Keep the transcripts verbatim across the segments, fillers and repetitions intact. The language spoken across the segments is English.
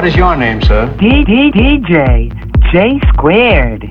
What is your name, sir? D D D J J Squared.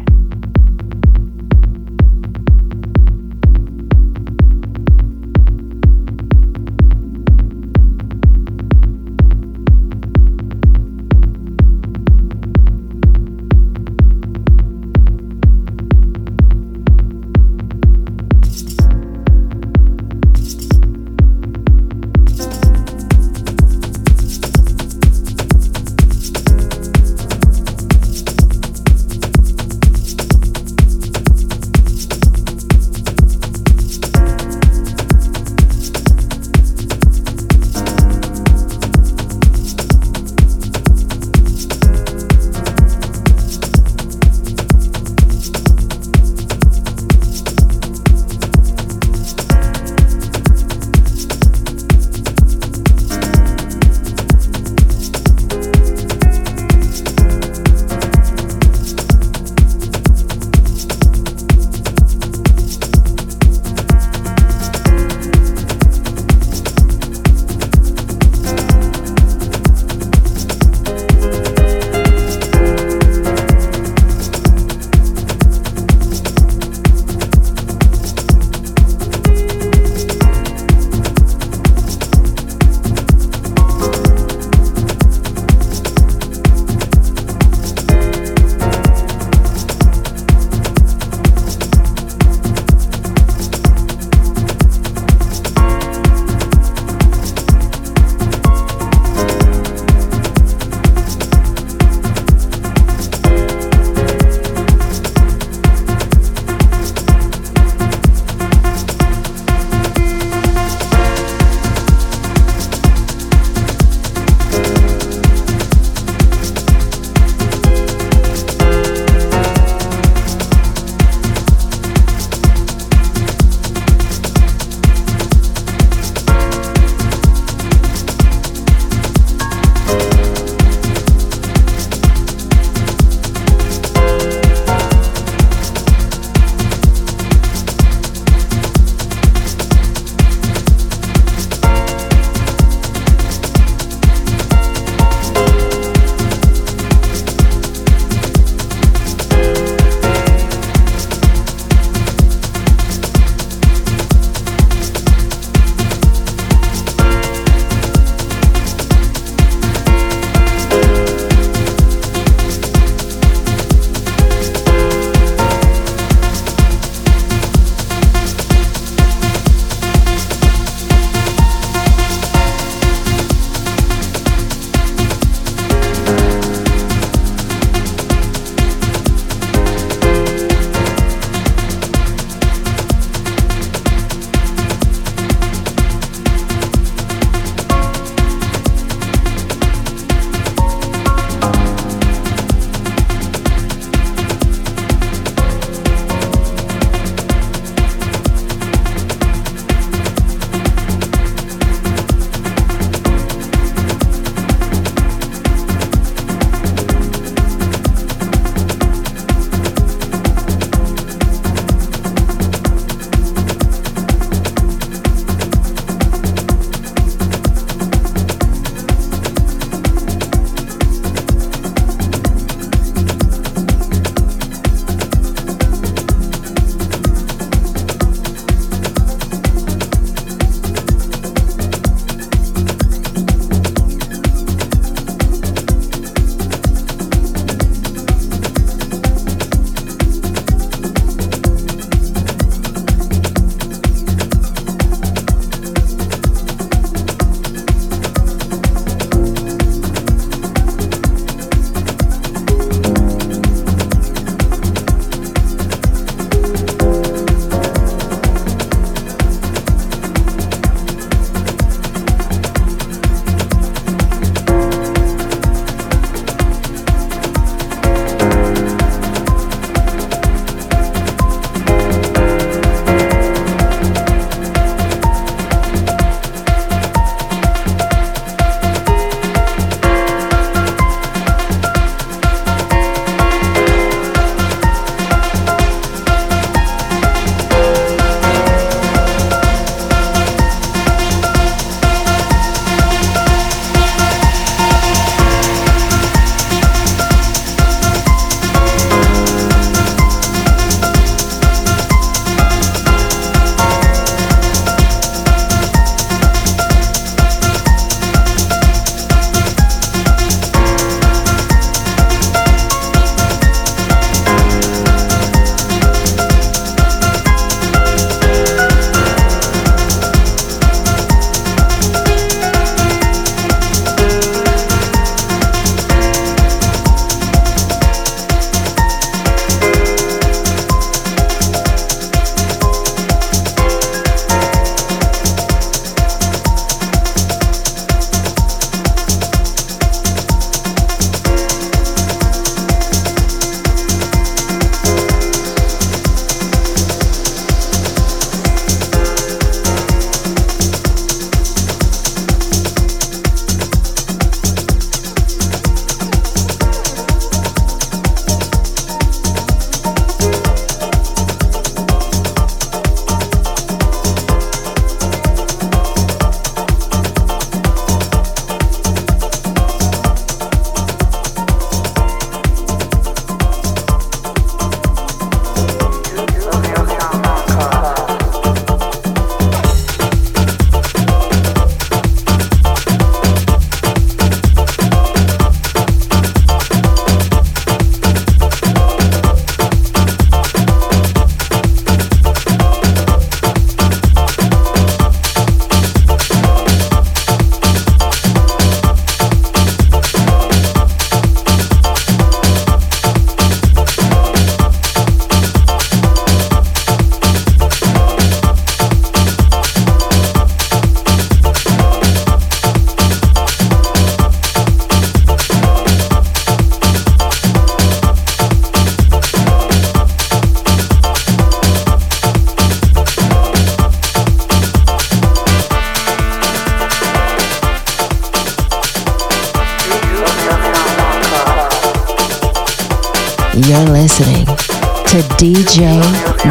You're listening to D J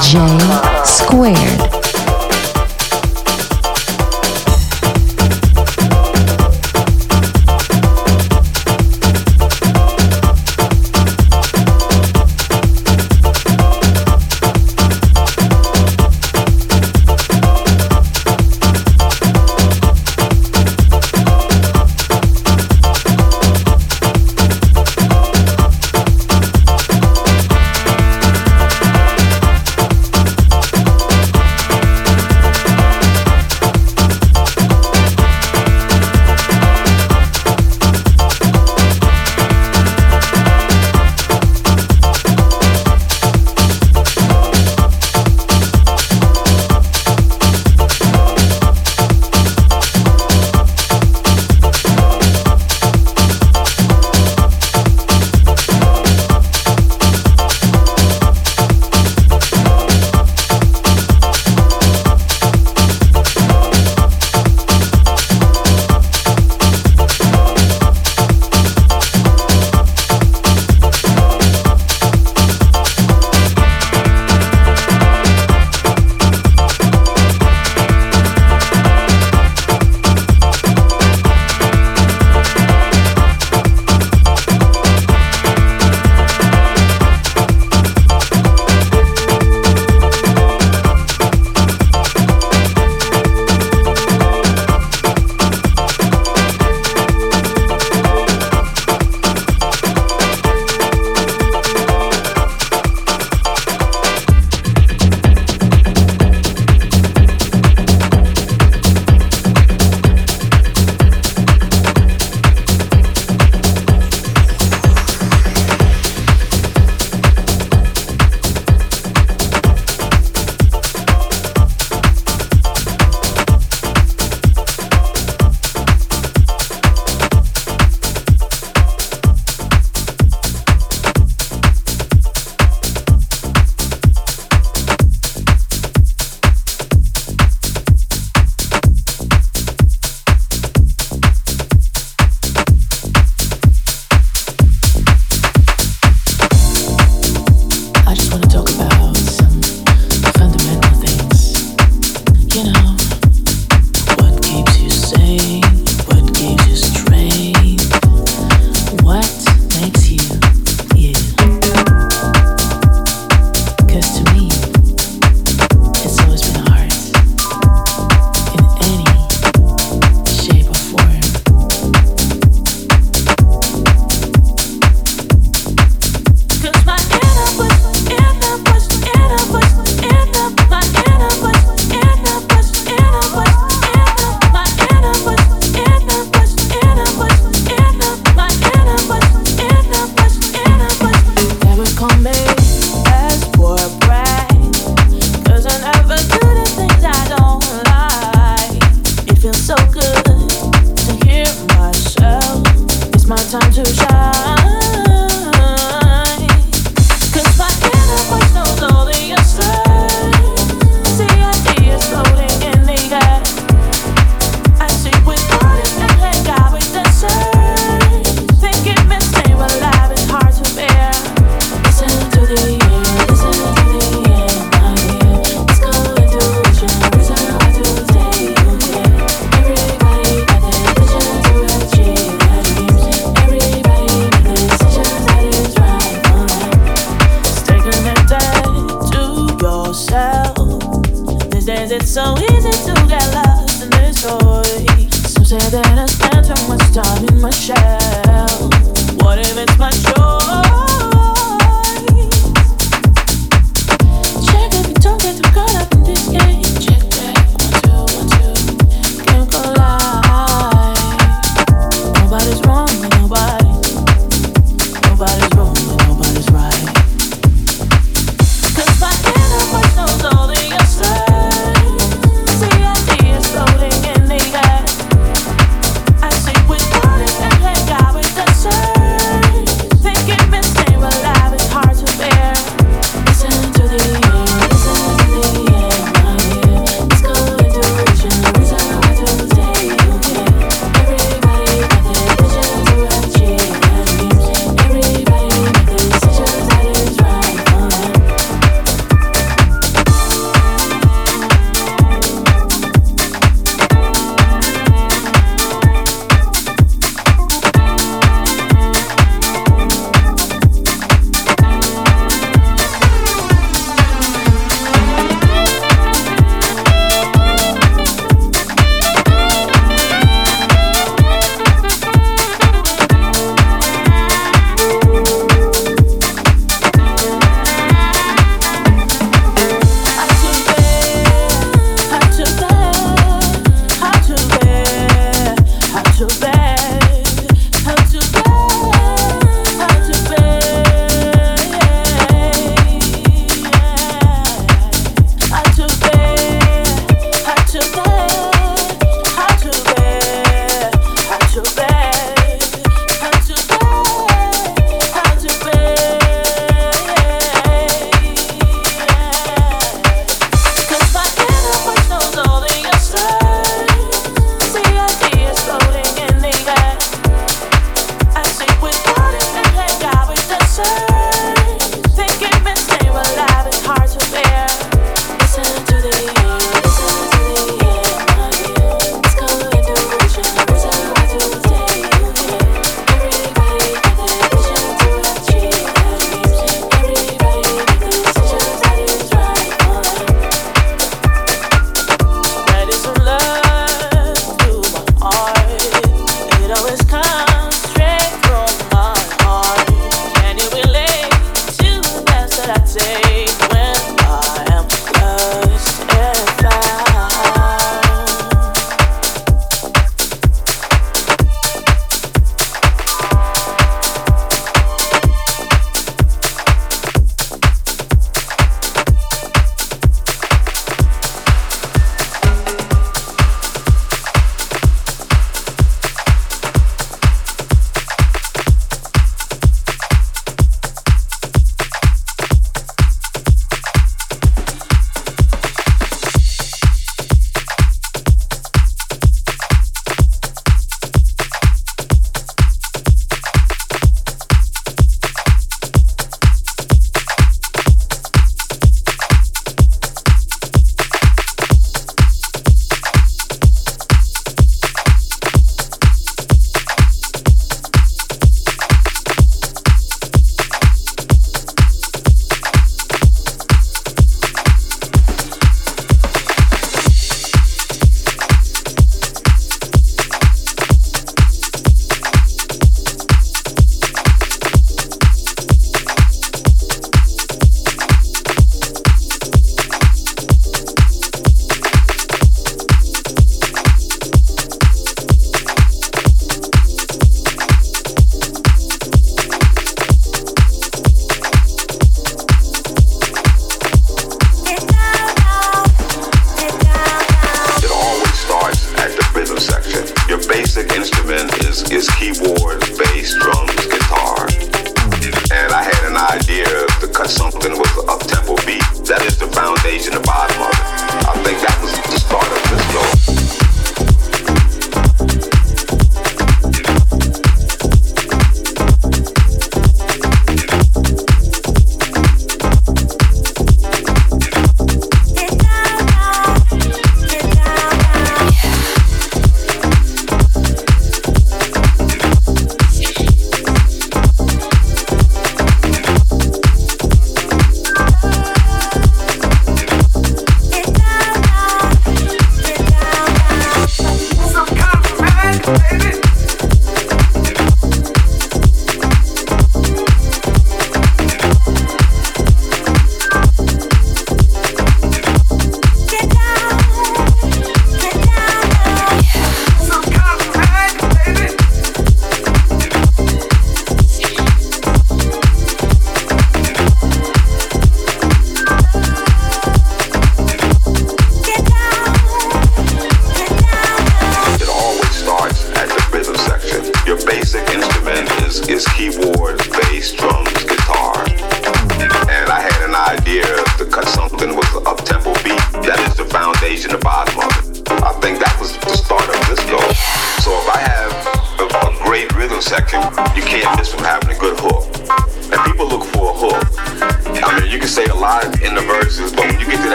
J Squared.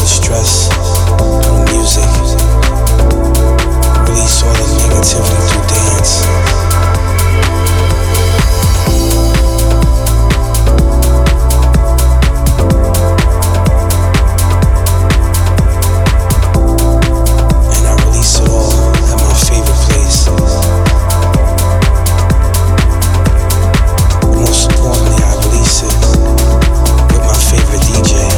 the stress through music. Release all the negativity through dance. And I release it all at my favorite place. But most importantly, I release it with my favorite D J.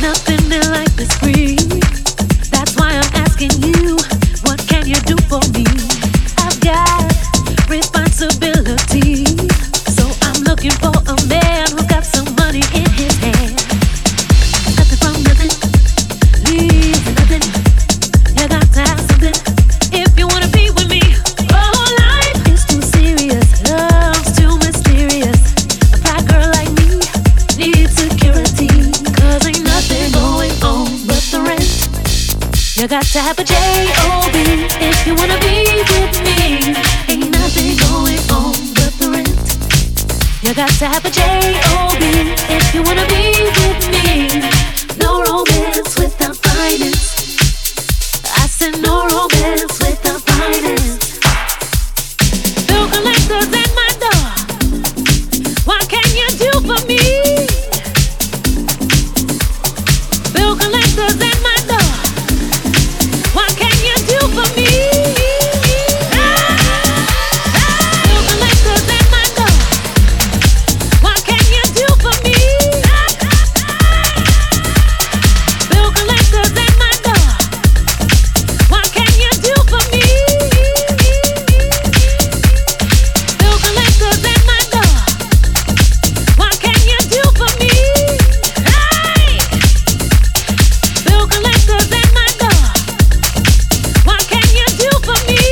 Nothing, you got to have something. Type of J O B if you wanna be with me. Ain't nothing going on but the rent. You got to have a J O B if you wanna be with me. No romance without finance. I said no romance without finance. Bill collectors at my door, what can you do for me? Bill collectors at my door, what can you do for me? Ah, ah. Bill collectors at my door, what can you do for me? Ah, ah, ah. Bill collectors at my door, what can you do for me? Bill collectors at my door, what can you do for me? Hey! Bill collectors at my door, what can you do for me?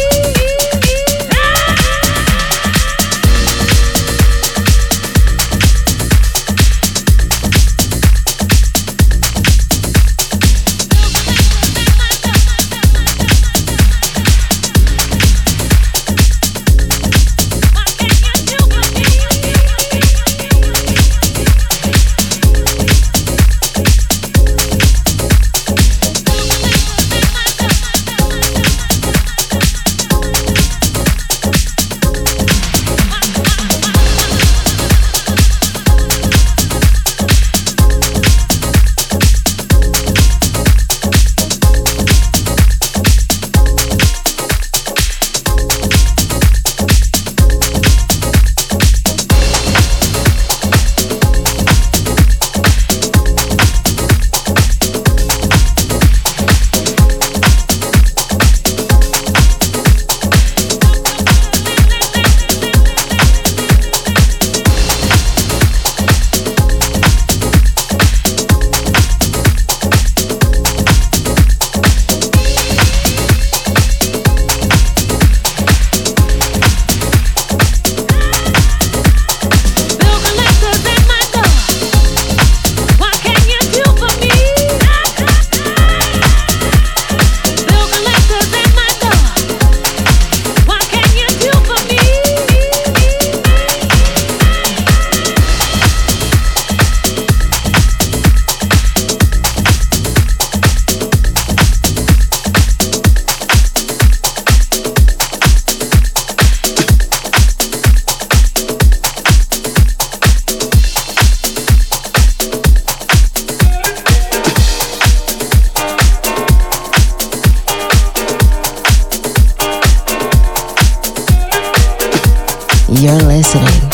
You're listening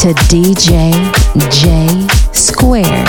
to D J J Squared.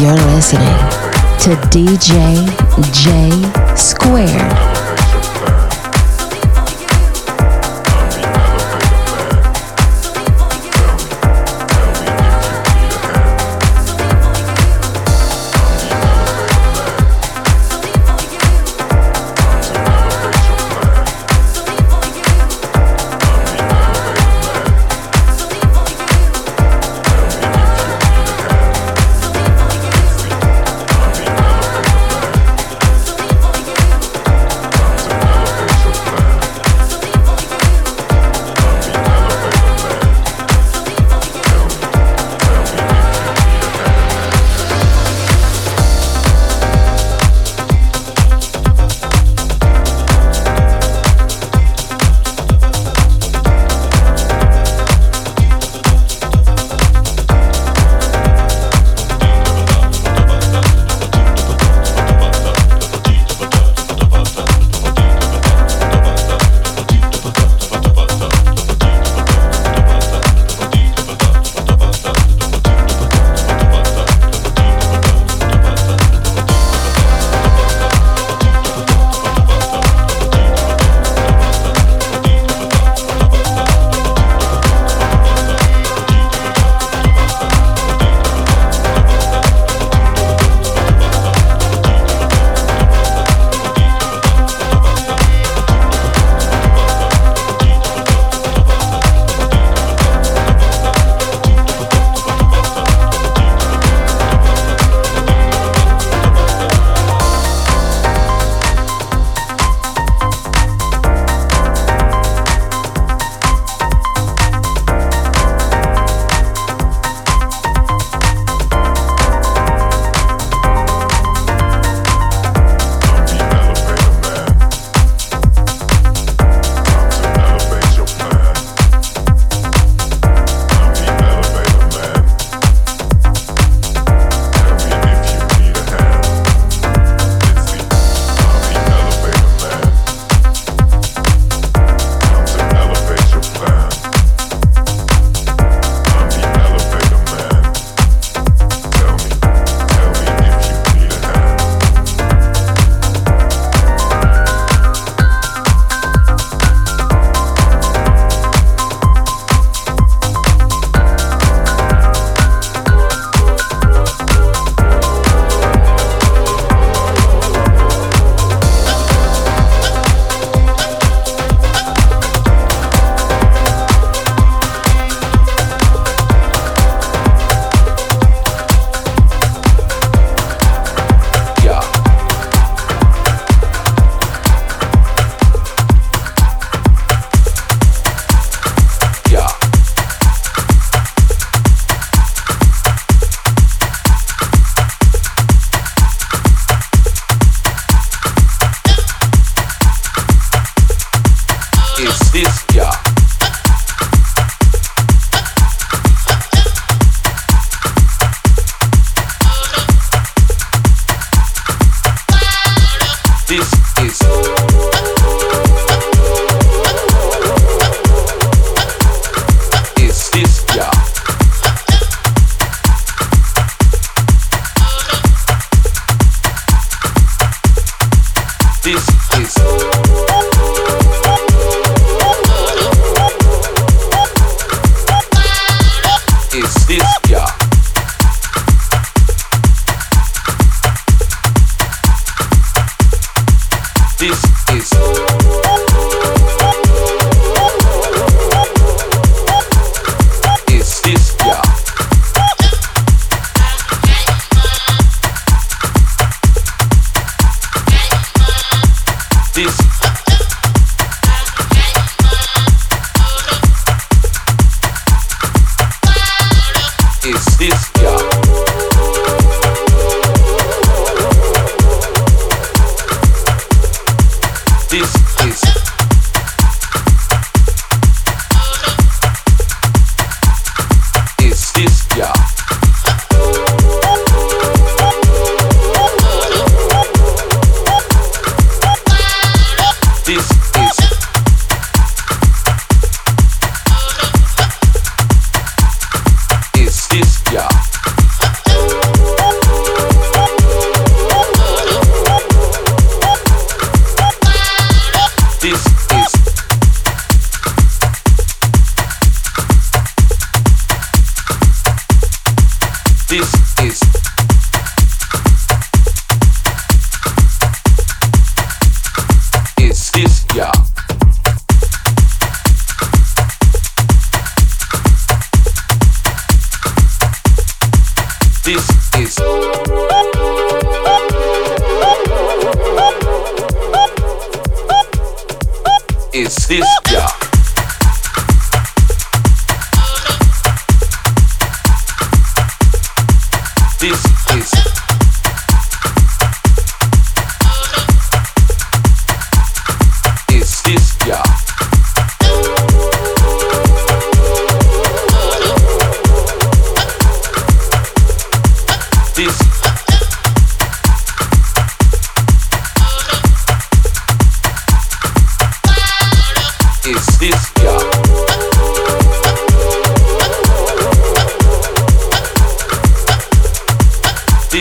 You're listening to D J J Squared. This is Is this ya? This is Is this ya? This is this ya? This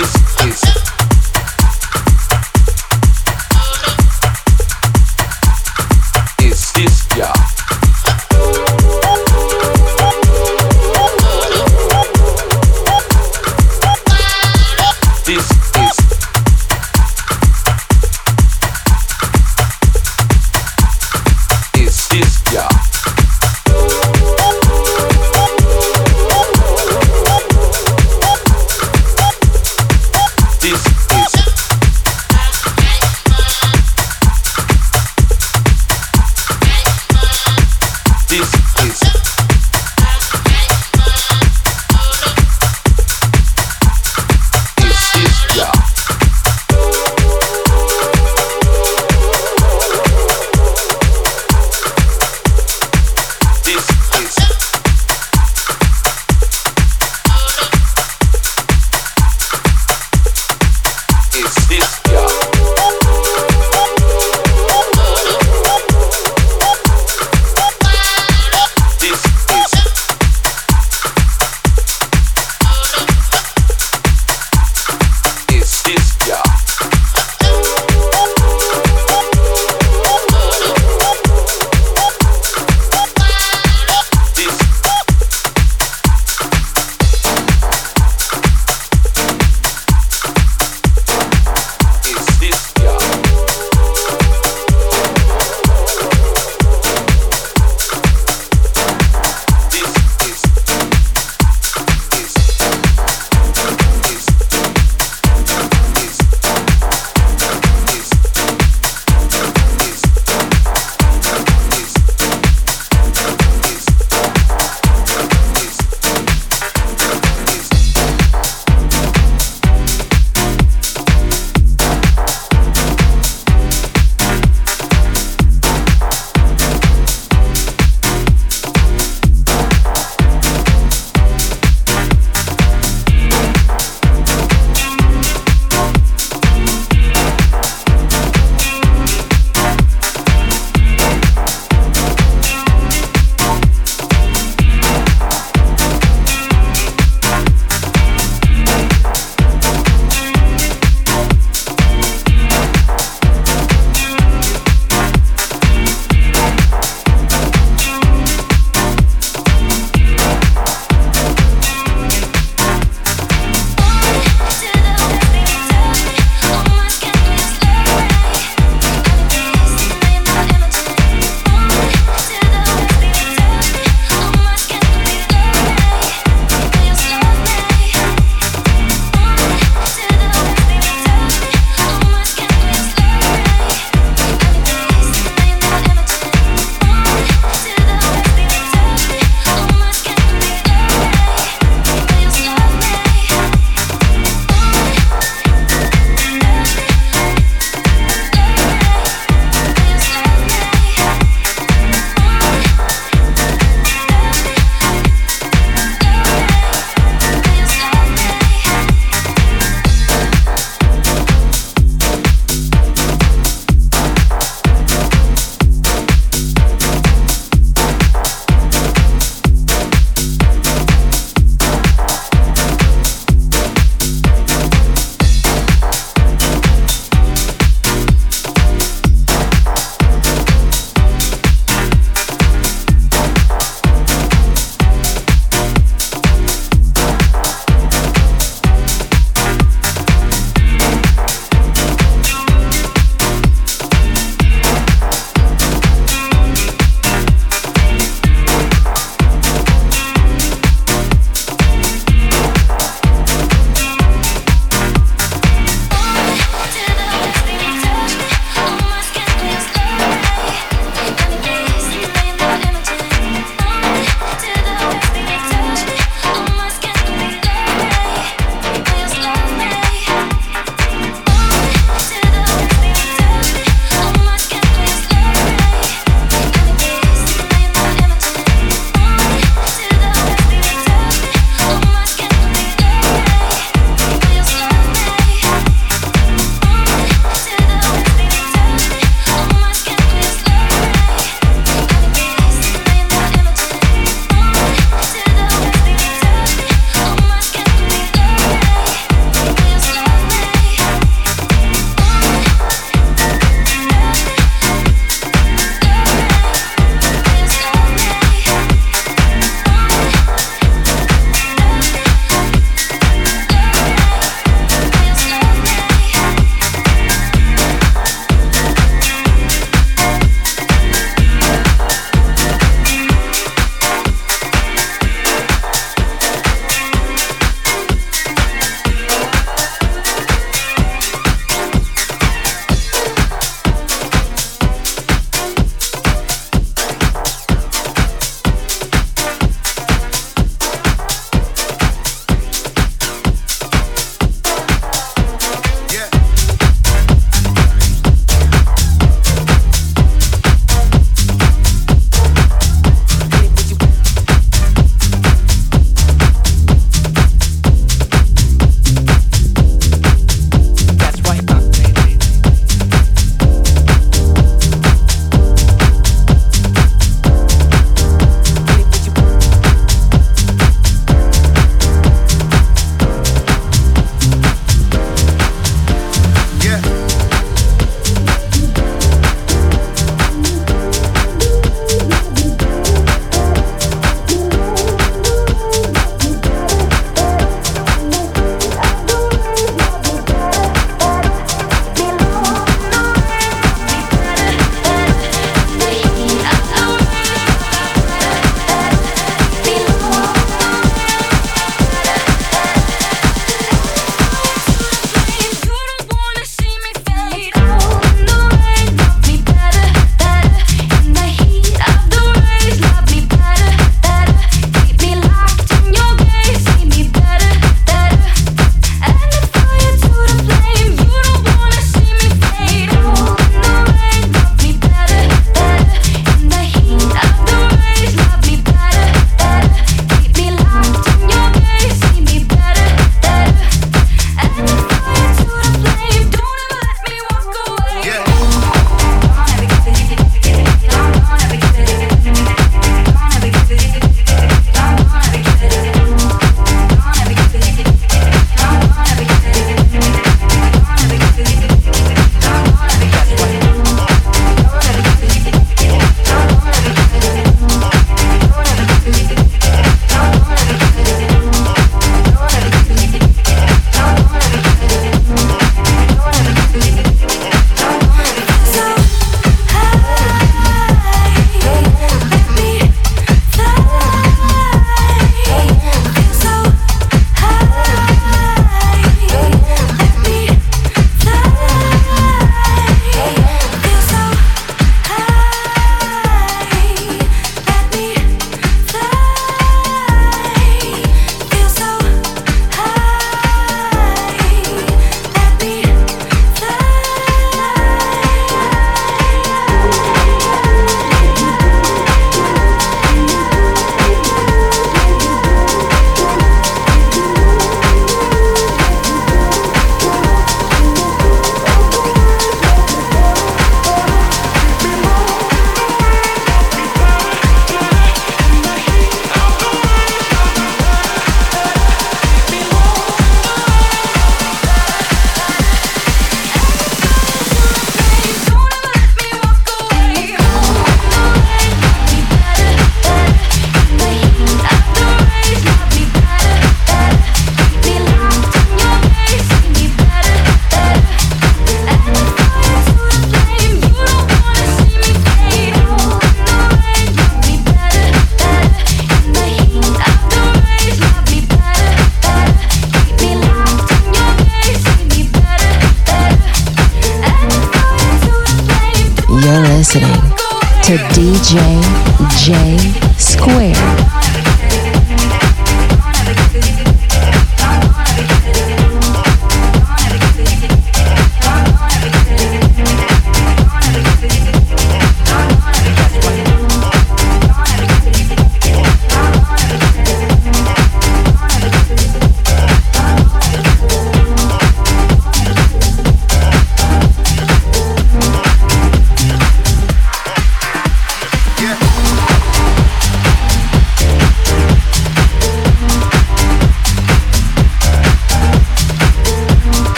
to D J J Squared.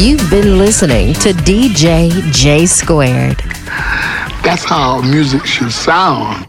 You've been listening to D J J Squared. That's how music should sound.